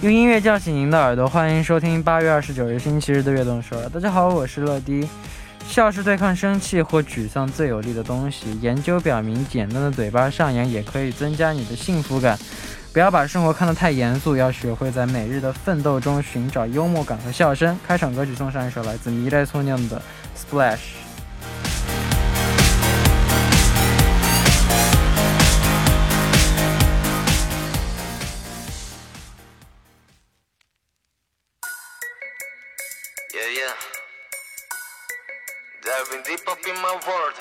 用音乐叫醒您的耳朵，欢迎收听8月29日星期日的《悦动首尔》。大家好，我是乐迪。笑是对抗生气或沮丧最有力的东西。研究表明，简单的嘴巴上扬也可以增加你的幸福感。不要把生活看得太严肃，要学会在每日的奋斗中寻找幽默感和笑声。开场歌曲送上一首来自미래소년的 Splash。Diving deep up in my world.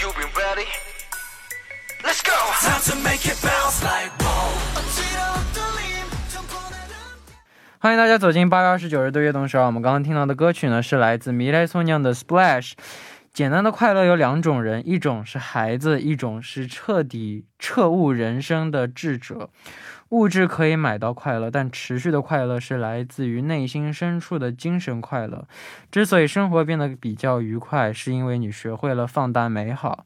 You been ready? Let's go! Time to make it bounce like ball. 欢迎大家走进8月29日的悦动首尔。我们刚刚听到的歌曲呢，是来自미래소년的 Splash。 简单的快乐有两种人，一种是孩子，一种是彻底彻悟人生的智者。物质可以买到快乐，但持续的快乐是来自于内心深处的精神快乐。之所以生活变得比较愉快，是因为你学会了放大美好。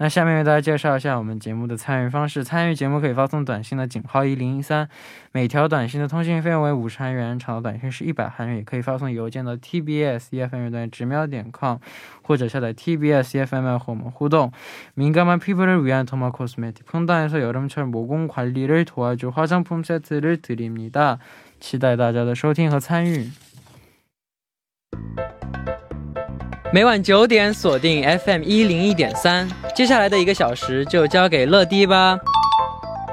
那下面为大家介绍一下我们节目的参与方式。参与节目可以发送短信的井号1013，每条短信的通信费用为50韩元，长的短信是100韩元。也可以发送邮件到 TBS eFM @gmail.com， 或者下载 TBS eFM 和我们互动。민감한 피부를 위한 더마 코스메틱 펑당에서 여름철 모공 관리를 도와줘 화장품 세트를 드립니다. 期待大家的收听和参与。 每晚9点锁定 FM 101.3， 接下来的1个小时就交给乐迪吧。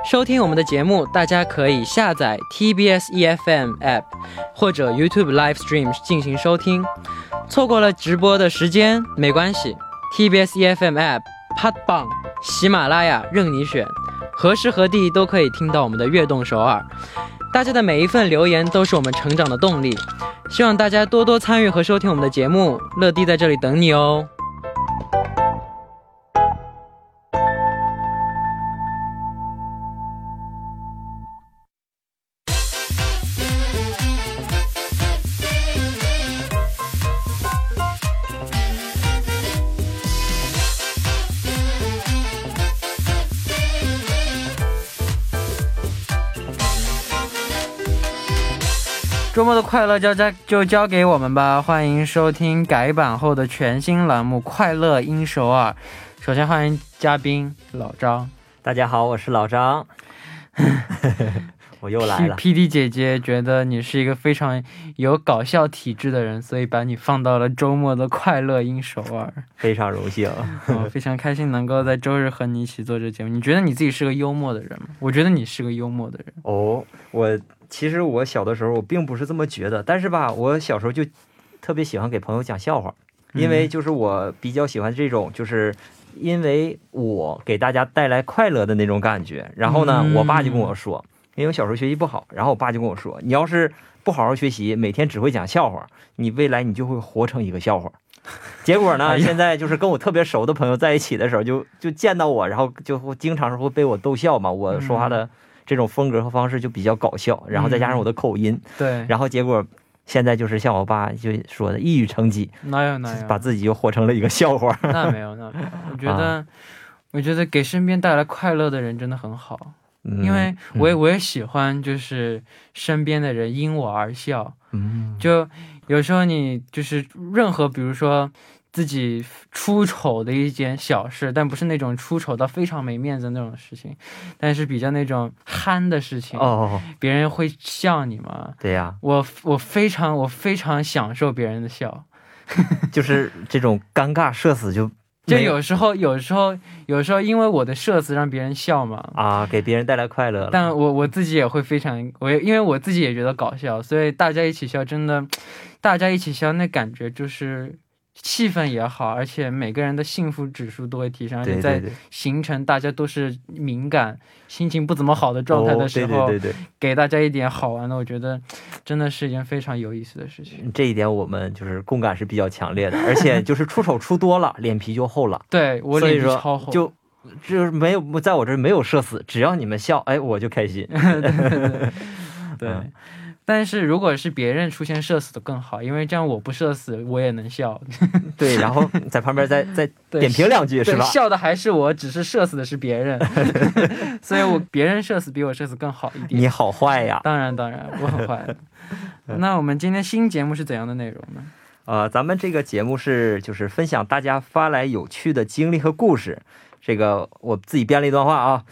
收听我们的节目，大家可以下载 TBS eFM App 或者 YouTube Live Stream 进行收听。错过了直播的时间没关系， TBS eFM App、 PodBang、 喜马拉雅任你选，何时何地都可以听到我们的悦动首尔。大家的每一份留言都是我们成长的动力，希望大家多多参与和收听我们的节目。乐迪在这里等你哦。周末的快乐就交给我们吧。欢迎收听改版后的全新栏目《快乐音首尔》。首先欢迎嘉宾老张。大家好，我是老张。我又来了。PD 姐姐觉得你是一个非常有搞笑体质的人，所以把你放到了周末的《快乐音首尔》。非常荣幸。非常开心能够在周日和你一起做这节目。你觉得你自己是个幽默的人吗？我觉得你是个幽默的人。哦，其实我小的时候我并不是这么觉得，但是吧，我小时候就特别喜欢给朋友讲笑话，因为就是我比较喜欢这种，就是因为我给大家带来快乐的那种感觉。然后呢，我爸就跟我说，因为我小时候学习不好，然后我爸就跟我说，你要是不好好学习，每天只会讲笑话，你未来你就会活成一个笑话。结果呢，现在就是跟我特别熟的朋友在一起的时候，就见到我，然后就经常是会被我逗笑嘛，我说话的这种风格和方式就比较搞笑，然后再加上我的口音，对，然后结果现在就是像我爸就说的一语成谶，哪有把自己又活成了一个笑话。那没有，我觉得给身边带来快乐的人真的很好，因为我也喜欢就是身边的人因我而笑。就有时候你就是任何比如说自己出丑的一件小事，但不是那种出丑到非常没面子的那种事情，但是比较那种憨的事情，别人会笑你嘛。对呀，我非常享受别人的笑。就是这种尴尬社死就有时候因为我的社死让别人笑嘛，给别人带来快乐了。但我自己也会非常，因为我自己也觉得搞笑，所以大家一起笑，真的大家一起笑那感觉就是气氛也好，而且每个人的幸福指数都会提升，而且在形成大家都是敏感心情不怎么好的状态的时候，给大家一点好玩的，我觉得真的是一件非常有意思的事情。这一点我们就是共感是比较强烈的，而且就是出手出多了脸皮就厚了。对，我脸皮超厚，就是没有，在我这没有社死，只要你们笑，我就开心。对。但是如果是别人出现社死的更好，因为这样我不社死我也能笑。对，然后在旁边再点评两句是吧？笑的还是我，只是社死的是别人。所以别人社死比我社死更好一点。你好坏呀！当然我很坏。那我们今天新节目是怎样的内容呢？咱们这个节目就是分享大家发来有趣的经历和故事。这个我自己编了一段话啊，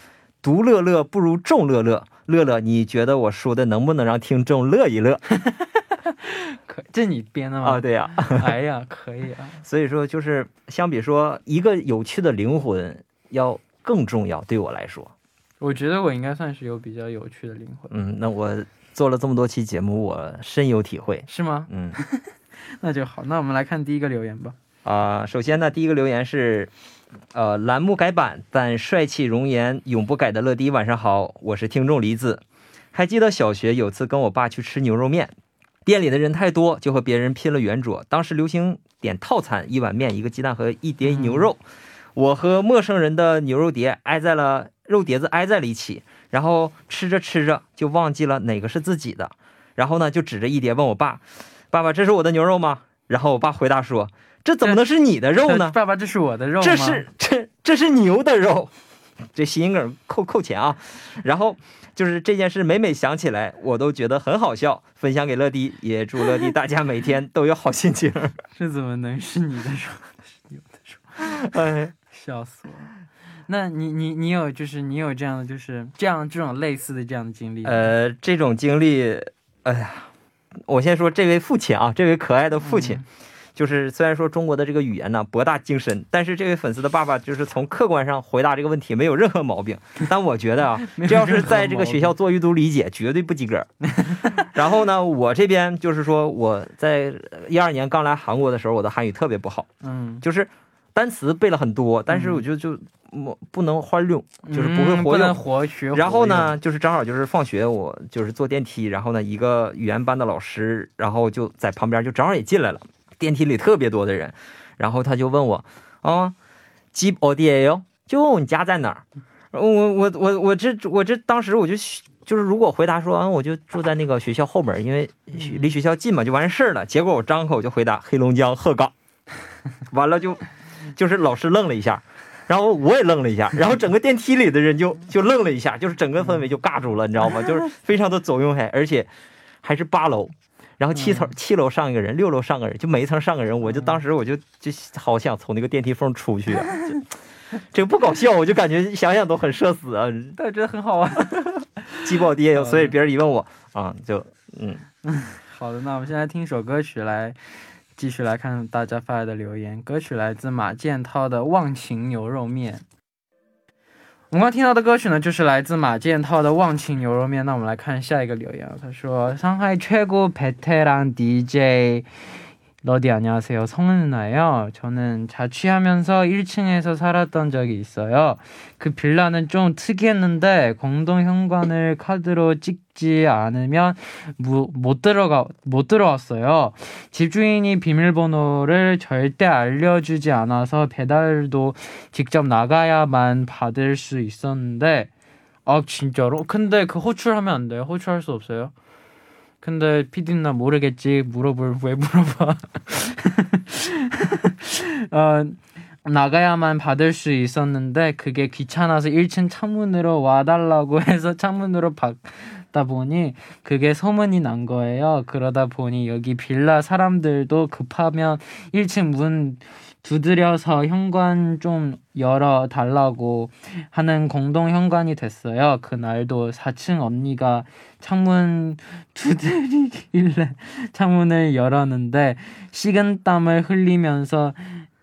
独乐乐不如众乐乐，乐乐你觉得我说的能不能让听众乐一乐？这你编的吗？啊，对呀。哎呀，可以啊。所以说就是相比说一个有趣的灵魂要更重要，对我来说。我觉得我应该算是有比较有趣的灵魂。嗯，那我做了这么多期节目，我深有体会。是吗？嗯。那就好，那我们来看第一个留言吧。首先呢，第一个留言是栏目改版但帅气容颜永不改的乐迪，晚上好，我是听众梨子。还记得小学有次跟我爸去吃牛肉面，店里的人太多，就和别人拼了圆桌。当时流行点套餐，一碗面一个鸡蛋和一碟牛肉，我和陌生人的牛肉碟肉碟子挨在了一起，然后吃着就忘记了哪个是自己的，然后呢就指着一碟问我爸，爸爸这是我的牛肉吗？然后我爸回答说，这怎么能是你的肉呢？爸爸这是我的肉吗？这是牛的肉。这谐音梗扣钱啊。然后就是这件事每想起来我都觉得很好笑，分享给乐迪，也祝乐迪大家每天都有好心情。这怎么能是你的肉？是牛的肉。哎，笑死我了。那你有就是你有这样的就是这种类似的这样的经历？这种经历，哎呀。我先说这位父亲啊，这位可爱的父亲，就是虽然说中国的这个语言呢博大精深，但是这位粉丝的爸爸就是从客观上回答这个问题没有任何毛病，但我觉得啊，这要是在这个学校做阅读理解绝对不及格。然后呢，我这边就是说我在12年刚来韩国的时候，我的韩语特别不好，就是单词背了很多，但是我就不能活用，就是不会活用。然后呢，就是正好就是放学，我就是坐电梯，然后呢，一个语言班的老师，然后就在旁边，就正好也进来了。电梯里特别多的人，然后他就问我啊，집 어디예요？就问我你家在哪儿？我当时我就是如果回答说我就住在那个学校后门，因为离学校近嘛，就完事了。结果我张口就回答黑龙江鹤岗，完了就是老师愣了一下，然后我也愣了一下，然后整个电梯里的人就愣了一下，就是整个氛围就尬住了，你知道吗？就是非常的走拥黑，而且还是8楼，然后七楼上一个人，6楼上个人，就每一层上个人，我就当时我就好想从那个电梯缝出去，这个不搞笑，我就感觉想想都很社死啊，但真的很好玩，鸡爆爹，所以别人一问我啊，好的，那我们现在听一首歌曲来。继续来看大家发来的留言，歌曲来自马建涛的《忘情牛肉面》。我们刚听到的歌曲呢，就是来自马建涛的《忘情牛肉面》。那我们来看下一个留言，他说：上海최고 베테랑 DJ 러디 안녕하세요 성은 누나예요. 저는 자취하면서 1층에서 살았던 적이 있어요. 그 빌라는 좀 특이했는데 공동 현관을 카드로 찍지 않으면 못 들어왔어요. 집주인이 비밀번호를 절대 알려주지 않아서 배달도 직접 나가야만 받을 수 있었는데 아 진짜로? 근데 그 호출하면 안 돼요? 호출할 수 없어요? 근데 PD 누나 모르겠지 왜 물어봐. 나가야만 받을 수 있었는데 그게 귀찮아서 1층 창문으로 와달라고 해서 창문으로 받다 보니 그게 소문이 난 거예요. 그러다 보니 여기 빌라 사람들도 급하면 1층 문 두드려서 현관 좀 열어달라고 하는 공동 현관이 됐어요. 그날도 4층 언니가 창문 두드리길래 창문을 열었는데 식은땀을 흘리면서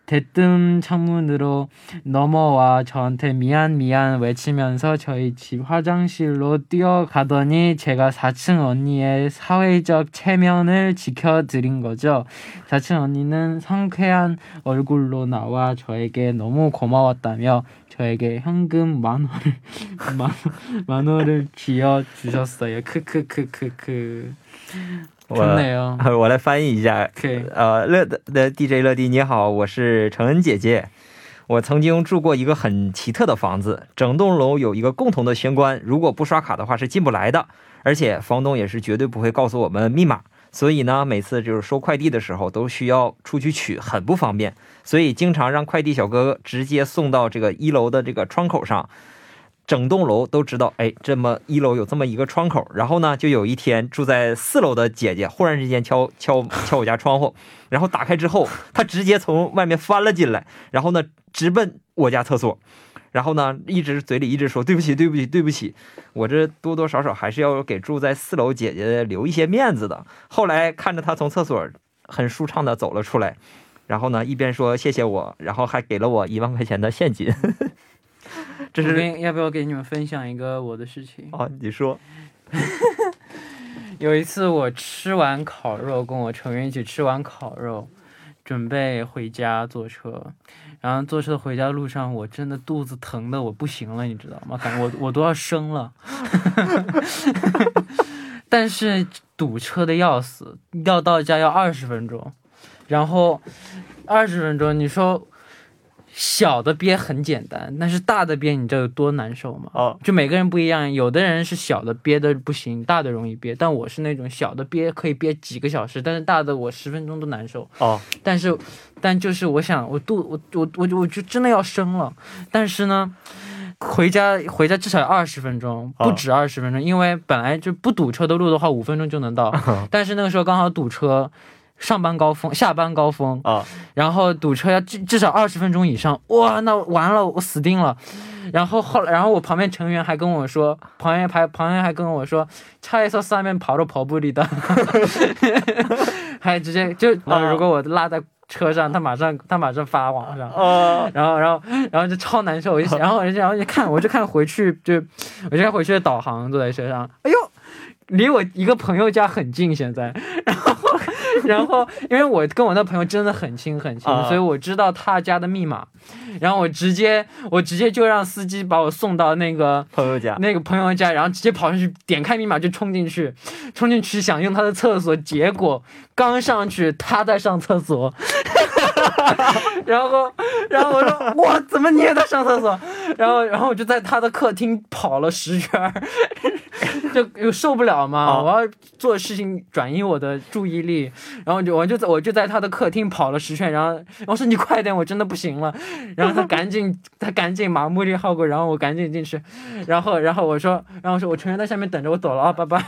대뜸 창문으로 넘어와 저한테 미안 외치면서 저희 집 화장실로 뛰어가더니 제가 4층 언니의 사회적 체면을 지켜드린 거죠. 4층 언니는 상쾌한 얼굴로 나와 저에게 너무 고마웠다며 저에게 현금 10,000원을 만 원을 쥐어주셨어요. 크크크크크 我来翻译一下。DJ 乐迪你好，我是程恩姐姐。我曾经住过一个很奇特的房子，整栋楼有一个共同的玄关，如果不刷卡的话是进不来的。而且房东也是绝对不会告诉我们密码， 所以呢每次就是收快递的时候都需要出去取，很不方便， 所以经常让快递小哥直接送到这个一楼的这个窗口上， 整栋楼都知道，哎，这么一楼有这么一个窗口。 然后呢就有一天住在四楼的姐姐忽然之间敲我家窗户， 然后打开之后她直接从外面翻了进来， 然后呢直奔我家厕所， 然后呢一直嘴里一直说 对不起，我这多多少少还是要给住在四楼姐姐留一些面子的。 后来看着她从厕所很舒畅的走了出来， 然后呢一边说谢谢我， 然后还给了我1万块钱的现金。 要不要给你们分享一个我的事情？ 你说。 有一次我跟我成员一起吃完烤肉， 准备回家坐车， 然后坐车回家路上， 我真的肚子疼的我不行了， 你知道吗？ 感觉我都要生了。 但是堵车的要死， 要到家要20分钟， 然后20分钟， 你说 小的憋很简单， 但是大的憋你知道有多难受吗？ 就每个人不一样， 有的人是小的憋的不行，大的容易憋， 但我是那种小的憋可以憋几个小时， 但是大的我10分钟都难受。 但就是我想我就真的要生了， 但是呢 回家至少要20分钟， 不止20分钟， 因为本来就不堵车的路的话 5分钟就能到， 但是那个时候刚好堵车， 上班高峰， 下班高峰， 然后堵车要至少20分钟以上， 那完了， 我死定了。 然后我旁边成员还跟我说， 旁边还跟我说 차에서 싸면 바로 버블이다。 还直接就如果我落在 车上他马上发网上， 然后就超难受， 我就看回去的导航坐在车上，哎呦， 离我一个朋友家很近， 现在然后因为我跟我那朋友真的很亲很亲， 所以我知道他家的密码， 然后我直接就让司机 把我送到那个朋友家， 然后直接跑上去点开密码， 就冲进去， 想用他的厕所， 结果刚上去他在上厕所。 然后我说， 哇，怎么你也在上厕所？ 然后我就在他的客厅跑了10圈， 就受不了嘛， 我要做事情转移我的注意力， 然后我就在他的客厅跑了10圈， 然后我说你快点， 我真的不行了。 然后他赶紧麻木地耗过， 然后我赶紧进去，然后我说我成员在下面等着， 我走了，拜拜。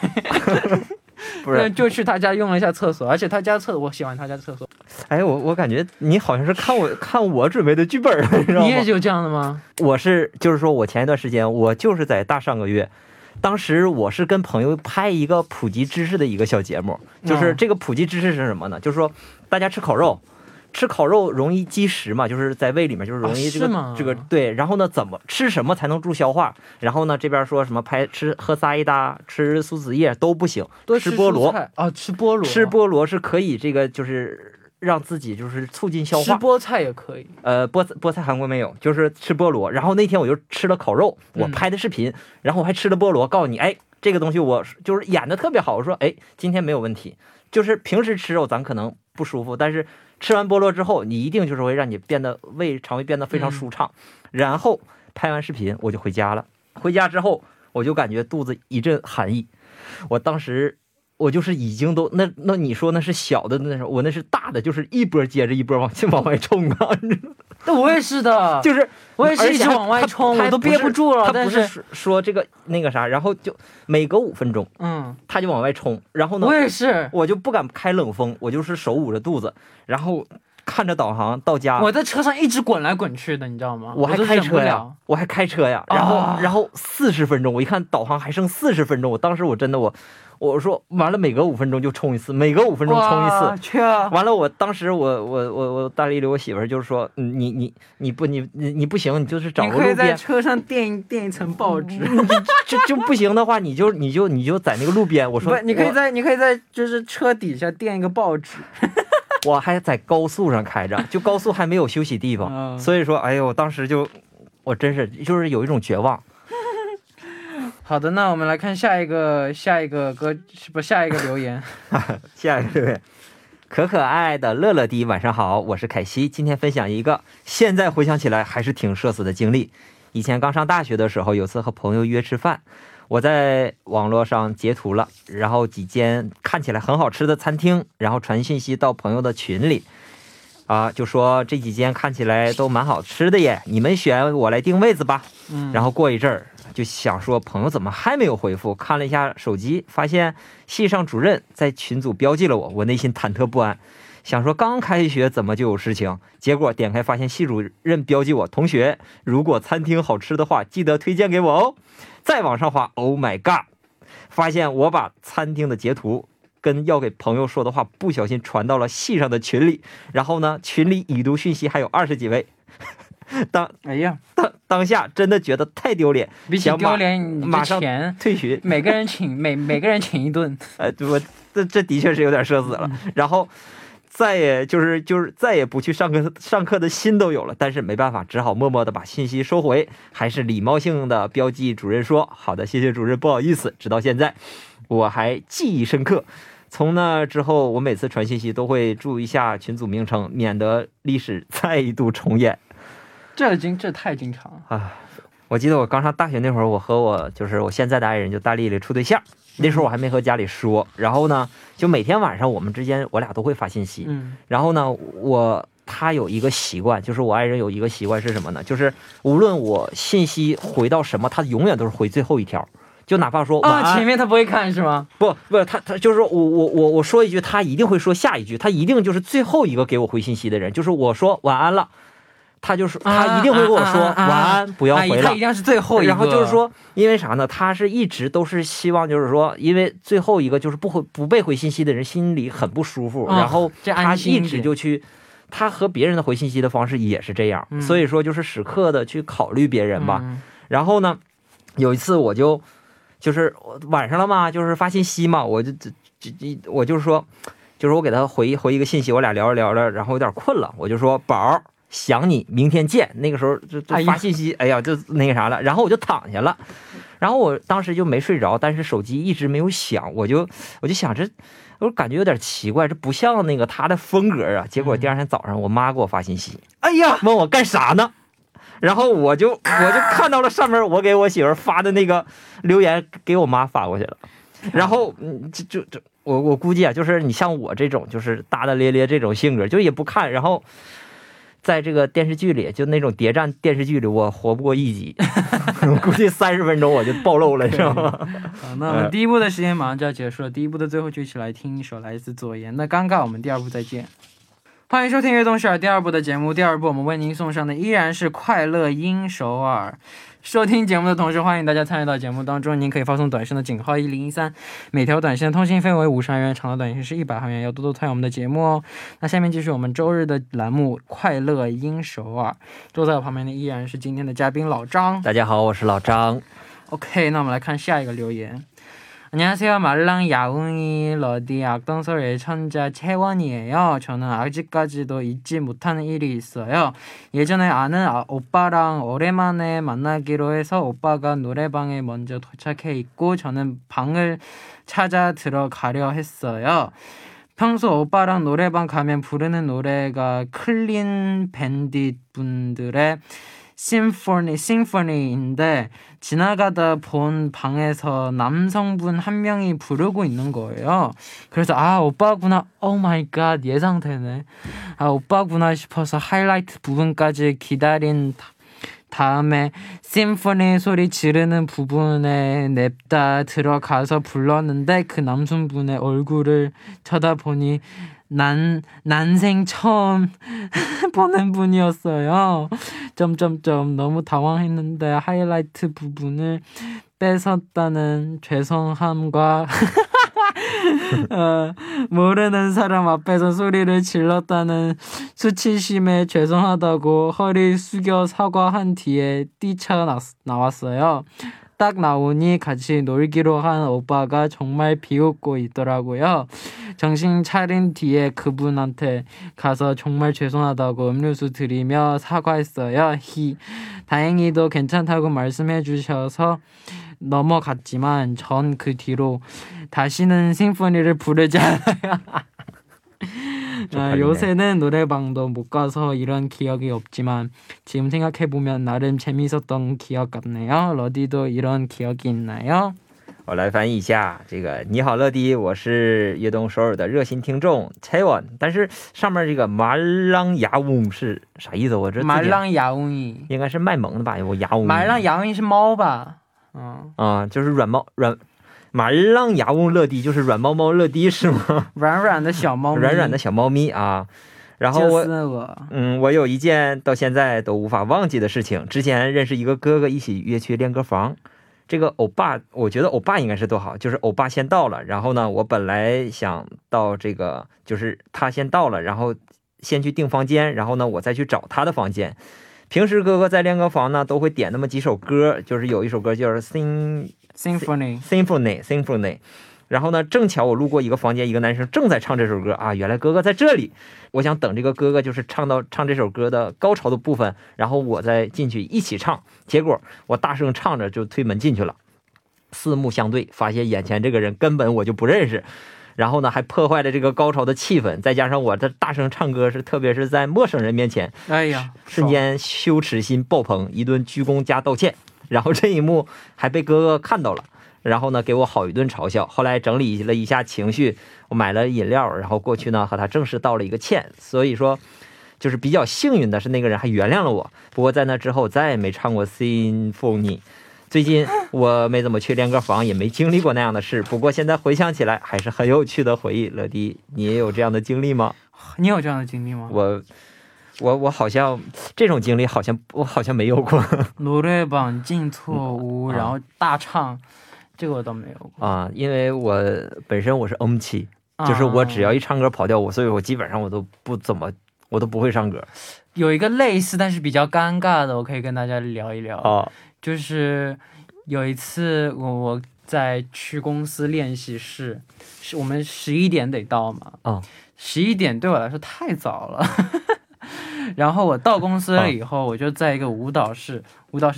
就去他家用了一下厕所， 而且他家厕所， 我喜欢他家厕所。 我感觉你好像是看我准备的剧本， 你也就这样的吗？ 就是说我前一段时间， 我就是在大上个月， 当时我是跟朋友拍一个普及知识的一个小节目， 就是这个普及知识是什么呢？ 就是说大家吃烤肉， 吃烤肉容易积食嘛， 就是在胃里面， 就是容易这个对， 然后呢怎么吃什么才能助消化？ 然后呢这边说什么吃喝沙伊达， 吃苏子叶都不行， 吃菠萝， 吃菠萝是可以，这个 就是让自己就是促进消化。 吃菠菜也可以，菠菜韩国没有， 就是吃菠萝。 然后那天我就吃了烤肉， 我拍的视频， 然后我还吃了菠萝， 告诉你， 这个东西我就是演的特别好， 我说今天没有问题， 就是平时吃肉咱可能不舒服， 但是吃完菠萝之后， 你一定就是会让你肠胃变得非常舒畅。 然后拍完视频， 我就回家了。 回家之后， 我就感觉肚子一阵寒意。 我当时就是已经都， 那你说那是小的，我那是大的，就是一波接着一波往外冲啊！我也是的，就是我也是一直往外冲，我都憋不住了。但是说这个那个啥，然后就每隔5分钟，他就往外冲。然后呢，我就不敢开冷风，我就是手捂着肚子，然后看着导航到家。我在车上一直滚来滚去的，你知道吗？我还开车呀，然后40分钟，我一看导航还剩40分钟，我当时我真的我说完了，每隔五分钟就冲一次，去啊！完了，我当时我大力的我媳妇就是说，你不行，你就是找个路边，你可以在车上垫一层报纸，就不行的话，你就在那个路边，我说你可以在就是车底下垫一个报纸。我还在高速上开着，就高速还没有休息地方，所以说，哎呦，我当时真是有一种绝望。好的，那我们来看下一个留言。下一个留言，可爱的乐乐迪，晚上好，我是凯西，今天分享一个现在回想起来还是挺社死的经历。以前刚上大学的时候，有次和朋友约吃饭，我在网络上截图了， 然后几间看起来很好吃的餐厅， 然后传讯息到朋友的群里， 就说这几间看起来都蛮好吃的耶， 你们选我来定位子吧。 然后过一阵儿 就想说朋友怎么还没有回复， 看了一下手机， 发现系上主任在群组标记了我， 我内心忐忑不安， 想说刚开学怎么就有事情， 结果点开发现系主任标记我， 同学如果餐厅好吃的话记得推荐给我哦。 再往上滑， Oh my god， 发现我把餐厅的截图 跟要给朋友说的话， 不小心传到了系上的群里， 然后呢群里已读讯息还有20几位。 当下真的觉得太丢脸， 比起丢脸马上退群， 每个人请一顿。这的确是有点社死了。然后再也不去上课的心都有了， 但是没办法， 只好默默的把信息收回， 还是礼貌性的标记主任说， 好的谢谢主任不好意思。 直到现在 我还记忆深刻。 从那之后， 我每次传信息都会注意一下群组名称， 免得历史再度重演。这太经常了。 我记得我刚上大学那会儿， 我和我现在的爱人就大丽丽处对象，那时候我还没和家里说，然后呢就每天晚上我们之间我俩都会发信息，然后呢他有一个习惯，就是我爱人有一个习惯是什么呢，就是无论我信息回到什么，他永远都是回最后一条，就哪怕说前面他不会看是吗？不，他就是说我说一句，他一定会说下一句，他一定就是最后一个给我回信息的人，就是我说晚安了，他一定会跟我说晚安，不要回了。他一定是最后一个。然后就是说，因为啥呢？他是一直都是希望，就是说，因为最后一个就是不被回信息的人心里很不舒服，然后他一直就去，他和别人的回信息的方式也是这样，所以说就是时刻的去考虑别人吧。然后呢，有一次我就是晚上了嘛，就是发信息嘛，我就是说，就是我给他回一个信息，我俩聊着聊着，然后有点困了，我就说宝。想你，明天见。那个时候就发信息，哎呀，就那个啥了。然后我就躺下了，然后我当时就没睡着，但是手机一直没有响，我就想这，我感觉有点奇怪，这不像那个他的风格啊。结果第二天早上，我妈给我发信息，哎呀，问我干啥呢？然后我就看到了上面我给我媳妇发的那个留言，给我妈发过去了。然后就我估计啊，就是你像我这种就是大大咧咧这种性格，就也不看，然后。在这个电视剧里，就那种谍战电视剧里，我活不过一集，我估计30分钟我就暴露了，知道吗？好，那我们第一部的时间马上就要结束了，第一部的最后就一起来听一首来自左岩的《尴尬》，我们第二部再见。欢迎收听《悦动首尔》第二部的节目，第二部我们为您送上的依然是快乐音首尔。收听节目的同时，欢迎大家参与到节目当中。您可以发送短信的井号1013，每条短信通信费为50韩元，长的短信是100韩元。要多多参与我们的节目哦。那下面就是我们周日的栏目《快乐音首尔》。坐在我旁边的依然是今天的嘉宾老张。大家好，我是老张。OK， 那我们来看下一个留言。안녕하세요말랑야옹이러디악동서울의천자채원이에요저는아직까지도잊지못하는일이있어요예전에아는오빠랑오랜만에만나기로해서오빠가노래방에먼저도착해있고저는방을찾아들어가려했어요평소 오빠랑 노래방 가면 부르는 노래가 클린 밴딧 분들의 심포니인데 지나가다 본 방에서 남성분 한 명이 부르고 있는 거예요. 그래서 아 오빠구나, 오 마이 갓 예상되네. 아 오빠구나 싶어서 하이라이트 부분까지 기다린 다음에 심포니 소리 지르는 부분에 냅다 들어가서 불렀는데 그 남성분의 얼굴을 쳐다보니 난생 처음 보는 분이었어요. 점점점 너무 당황했는데 하이라이트 부분을 뺏었다는 죄송함과 모르는 사람 앞에서 소리를 질렀다는 수치심에 죄송하다고 허리 숙여 사과한 뒤에 뛰쳐나왔어요. 딱 나오니 같이 놀기로 한 오빠가 정말 비웃고 있더라고요. 정신 차린 뒤에 그분한테 가서 정말 죄송하다고 음료수 드리며 사과했어요. 다행히도 괜찮다고 말씀해 주셔서 넘어갔지만 전 그 뒤로 다시는 심포니를 부르지 않아요. 요새는 노래방도 못 가서 이런 기억이 없지만 지금 생각해보면 나름 재미있었던 기억 같네요. 러디도 이런 기억이 있나요? 我来翻译一下这个你好乐迪，我是越冬首尔的热心听众 Taiwan， 但是上面这个马浪牙翁是啥意思？我这马浪牙翁应该是卖萌的吧？我牙翁马浪牙翁是猫吧？就是软猫软马浪牙翁乐迪就是软猫猫乐迪是吗？软软的小猫咪，软软的小猫咪啊。然后我有一件到现在都无法忘记的事情，之前认识一个哥哥，一起约去练歌房。这个欧巴，我觉得欧巴应该是多好，就是欧巴先到了，然后呢，我本来想到这个，就是他先到了，然后先去订房间，然后呢，我再去找他的房间。平时哥哥在练歌房呢，都会点那么几首歌，就是有一首歌就是《Symphony》。然后呢，正巧我路过一个房间，一个男生正在唱这首歌啊，原来哥哥在这里。我想等这个哥哥就是唱这首歌的高潮的部分，然后我再进去一起唱。结果我大声唱着就推门进去了，四目相对，发现眼前这个人根本我就不认识。然后呢，还破坏了这个高潮的气氛，再加上我这大声唱歌是，特别是在陌生人面前，哎呀，瞬间羞耻心爆棚，一顿鞠躬加道歉。然后这一幕还被哥哥看到了。然后呢，给我好一顿嘲笑。后来整理了一下情绪，我买了饮料，然后过去呢和他正式道了一个歉。所以说，就是比较幸运的是那个人还原谅了我。不过在那之后再也没唱过《Symphony》。最近我没怎么去练歌房，也没经历过那样的事。不过现在回想起来还是很有趣的回忆。乐迪，你也有这样的经历吗？你有这样的经历吗？我好像这种经历我好像没有过。노래방进错屋，然后大唱。这个我倒没有过啊，因为我本身我是 气，就是我只要一唱歌跑调，所以我基本上我都不会唱歌。有一个类似但是比较尴尬的，我可以跟大家聊一聊啊。就是有一次我在去公司练习室，是我们11点得到嘛啊，11点对我来说太早了。然后我到公司了以后，我就在一个舞蹈室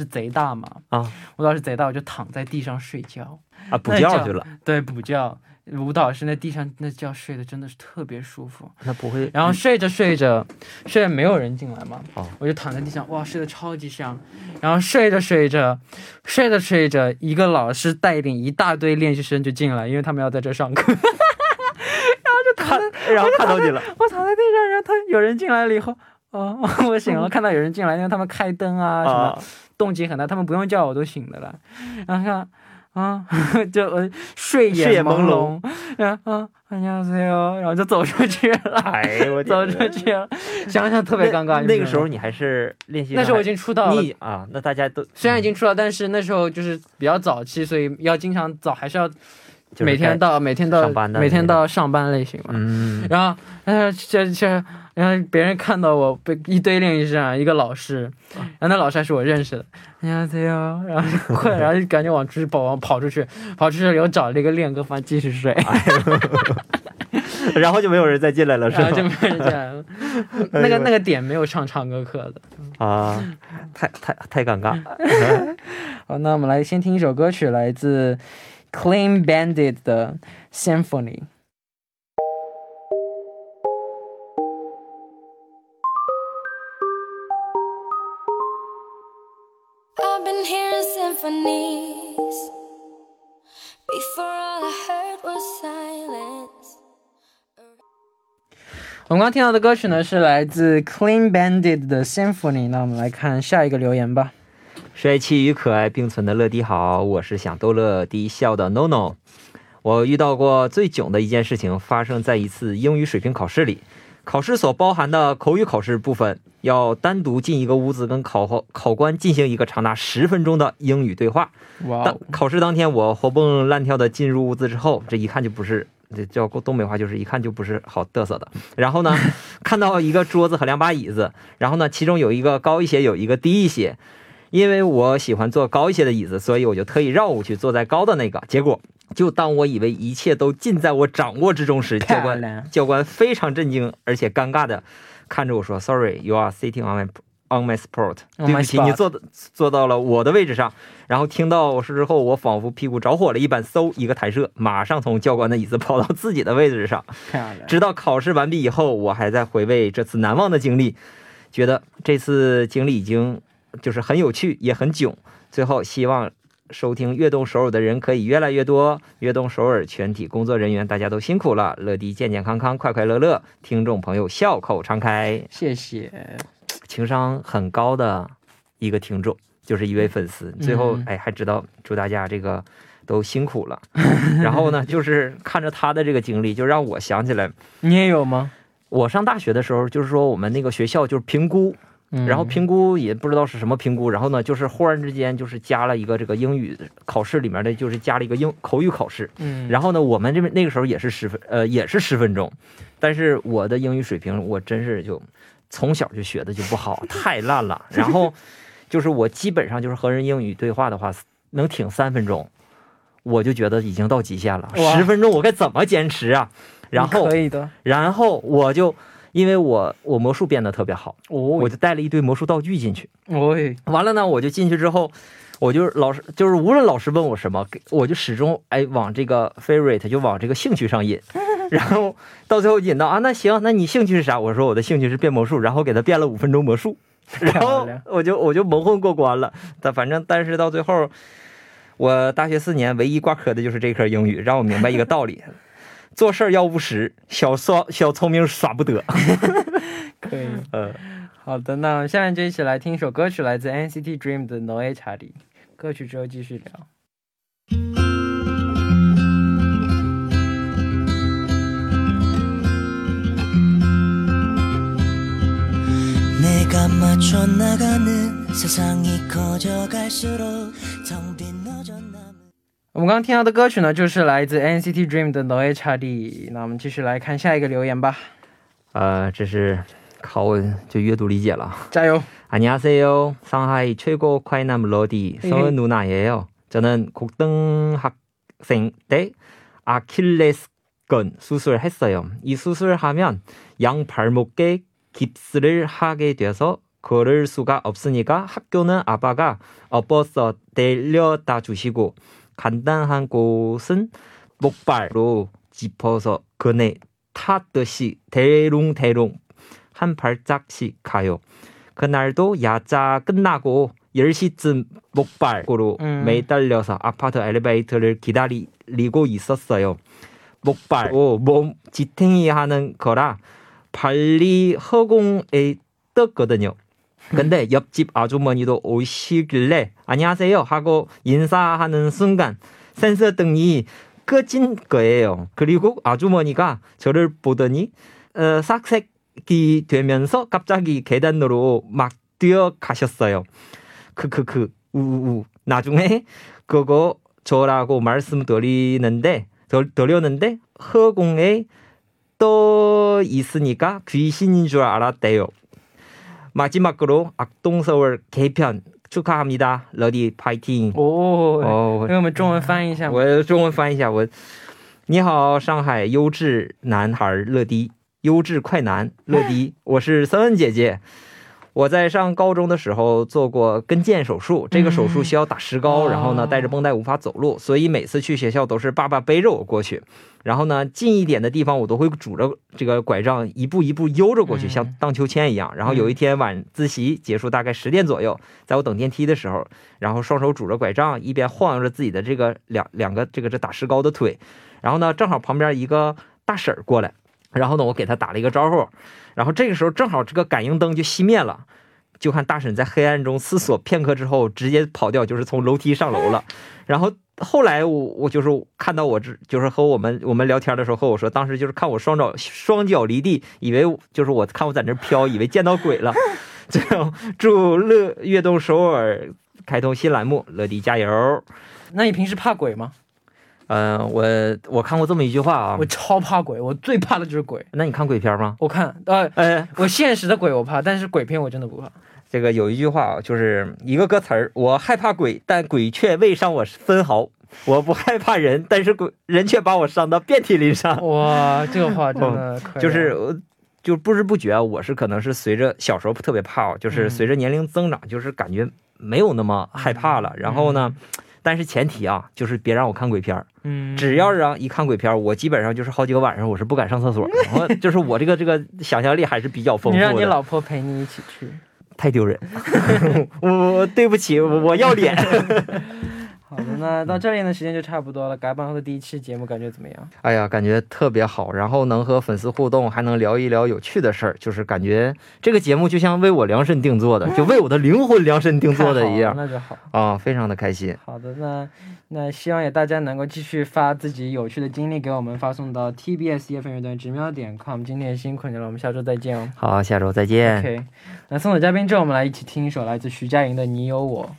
贼大嘛啊，舞蹈室贼大，我就躺在地上睡觉啊，补觉去了。对，补觉，舞蹈室那地上那觉睡的真的是特别舒服。那不会，然后睡着没有人进来嘛，哦，我就躺在地上，哇，睡得超级香。然后睡着，一个老师带领一大堆练习生就进来，因为他们要在这上课。然后看到你了，我躺在地上，然后有人进来了以后。哦，我醒了，看到有人进来，因为他们开灯啊，什么动静很大，他们不用叫我都醒的了。然后看啊，就睡眼朦胧，然后啊，안녕하세요，然后就走出去了。哎，我走出去了，想想特别尴尬。那个时候你还是练习，那时候我已经出道了啊。那大家都虽然已经出道，但是那时候就是比较早期，所以要经常早，还是要。每天到上班类型嘛，嗯，然后别人看到我被一堆练习生啊，一个老师，然后那老师还是我认识的，然后就赶紧往出去跑出去，然后找了一个练歌房继续睡，然后就没有人再进来了，是吧？然后就没有人进来了，那个点没有上唱歌课的啊，太尴尬。好，那我们来先听一首歌曲，来自。Clean Bandit 的 Symphony。 I've been hearing symphonies before all I heard was silence。 我们刚听到的歌曲呢是来自 Clean Bandit 的 Symphony。 那我们来看下一个留言吧。帅气与可爱并存的乐迪好，我是想逗乐迪笑的 NONO。 我遇到过最囧的一件事情发生在一次英语水平考试里，考试所包含的口语考试部分要单独进一个屋子跟考官进行一个长达10分钟的英语对话。考试当天我活蹦乱跳的进入屋子之后，这一看就不是，这叫东北话，就是一看就不是好嘚瑟的。然后呢，看到一个桌子和2把椅子，然后呢其中有一个高一些有一个低一些，因为我喜欢坐高一些的椅子，所以我就特意绕过去坐在高的那个。结果就当我以为一切都尽在我掌握之中时，教官非常震惊而且尴尬的看着我说 Sorry, you are sitting on my spot。 对不起，你坐到了我的位置上。然后听到我说之后，我仿佛屁股着火了一般，嗖一个弹射，马上从教官的椅子跑到自己的位置上。直到考试完毕以后，我还在回味这次难忘的经历，觉得这次经历已经就是很有趣也很囧。最后希望收听悦动首尔的人可以越来越多，悦动首尔全体工作人员大家都辛苦了，乐迪健健康康快快乐乐，听众朋友笑口常开。谢谢，情商很高的一个听众，就是一位粉丝。最后哎还知道祝大家这个都辛苦了。然后呢就是看着他的这个经历就让我想起来，你也有吗？我上大学的时候就是说我们那个学校就是评估， 然后评估也不知道是什么评估，然后呢就是忽然之间就是加了一个这个英语考试里面的就是加了一个口语考试，然后呢我们那个时候也是10分钟，但是我的英语水平我真是就从小就学的就不好，太烂了，然后就是我基本上就是和人英语对话的话能挺3分钟我就觉得已经到极限了，10分钟我该怎么坚持啊，然后可以的，然后我就 因为我魔术变得特别好，我就带了一无数道具进去。完了呢我就进去之后我就老师就是无论老师问我什么我就始终 favorite 就往这个 favorite 就往这个兴趣上引，然后到最后引到啊那行那你兴趣是啥，我说我的兴趣是变魔术，然后给他变了5分钟魔术，然后我就蒙混过关了。但反正但是到最后我大学4年唯一挂科的就是这科英语，让我明没把一个道理 做事要务实，小聪明耍不得。 可以。好的，那我们下面就一起来听一首歌曲，来自 NCT Dream 的 너의 자리。 歌曲之后继续聊。 내가 맞춰 나가는 세상이 커져갈수록 정빈 너졌나 我们刚刚听到的歌曲呢就是来自 NCT Dream 的 너의 자리。 那我们继续来看下一个留言吧。这是考我就阅读理解了。加油。 안녕하세요. 상하이 최고 콰이나 멜로디 서은 누나예요. 저는 고등학생 때 아킬레스건 수술했어요. 이 수술하면 양발목에 깁스를 하게 돼서 걸을 수가 없으니까 학교는 아빠가 업어서 데려다 주시고 간단한 곳은 목발로 짚어서 그네 타듯이 대롱대롱 한 발짝씩 가요. 그날도 야자 끝나고 10시쯤 목발로 매달려서 아파트 엘리베이터를 기다리고 있었어요. 목발로 몸 지탱이하는 거라 발리 허공에 떴거든요. 근데 옆집 아주머니도 오시길래 안녕하세요 하고 인사하는 순간 센서등이 꺼진 거예요. 그리고 아주머니가 저를 보더니 싹색이 되면서 갑자기 계단으로 막 뛰어가셨어요. 크크크 우우. 나중에 그거 저라고 말씀드렸는데 허공에 떠 있으니까 귀신인 줄 알았대요. 마지막으로 악동서울 개편 축하합니다. 러디 파이팅. 我是孙恩姐姐，我在上高中的时候做过跟腱手术，这个手术需要打石膏，然后呢带着绷带无法走路，所以每次去学校都是爸爸背着我过去，然后呢近一点的地方我都会拄着这个拐杖一步一步悠着过去，像荡秋千一样，然后有一天晚自习结束大概10点左右，在我等电梯的时候，然后双手拄着拐杖一边晃着自己的这个两个这个大石膏的腿，然后呢正好旁边一个大婶过来， 然后呢我给他打了一个招呼，然后这个时候正好这个感应灯就熄灭了，就看大婶在黑暗中思索片刻之后直接跑掉，就是从楼梯上楼了，然后后来我就是看到我就是和我们聊天的时候和我说当时就是看我上吊，上吊离地，以为就是我看我在那儿飘，以为见到鬼了。就祝乐悦动首尔开通新栏目，乐迪加油。 那你平时怕鬼吗？我看过这么一句话，我超怕鬼，我最怕的就是鬼。那你看鬼片吗？我看，我现实的鬼我怕，但是鬼片我真的不怕。这个有一句话就是一个歌词，我害怕鬼但鬼却未伤我分毫，我不害怕人但是人却把我伤得遍体鳞伤。哇，这个话真的就是 就不知不觉我是可能是随着小时候特别怕，就是随着年龄增长就是感觉没有那么害怕了，然后呢 但是前提啊就是别让我看鬼片，只要让一看鬼片我基本上就是好几个晚上我是不敢上厕所，就是我这个想象力还是比较丰富的。你让你老婆陪你一起去太丢人。我对不起我要脸。好的，那到这里呢时间就差不多了。 嘎棒后的 第1期节目 感觉怎么样？ 哎呀，感觉特别好， 然后能和粉丝互动， 还能聊一聊有趣的事儿， 就是感觉这个节目 就像为我量身定做的， 就为我的灵魂量身定做的一样。 那就好， 非常的开心。 好的，那希望也大家能够继续发自己有趣的经历给我们，发送到 TBS eFM 直瞄点com。 今天也辛苦你了， 我们下周再见哦。 好，下周再见。 OK， 那送走嘉宾之后我们来一起听一首来自徐佳莹的你有我。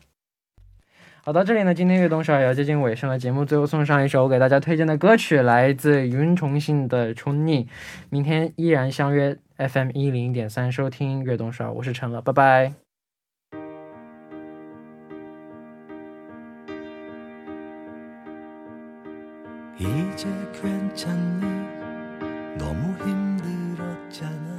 好，到这里呢今天越冬少也要接近尾声了，节目最后送上一首给大家推荐的歌曲， 来自云重信的春妮。 明天依然相约 FM 101.3 收听越冬少， 我是陈乐， 拜拜。 이제 괜찮니 너무 힘들었잖아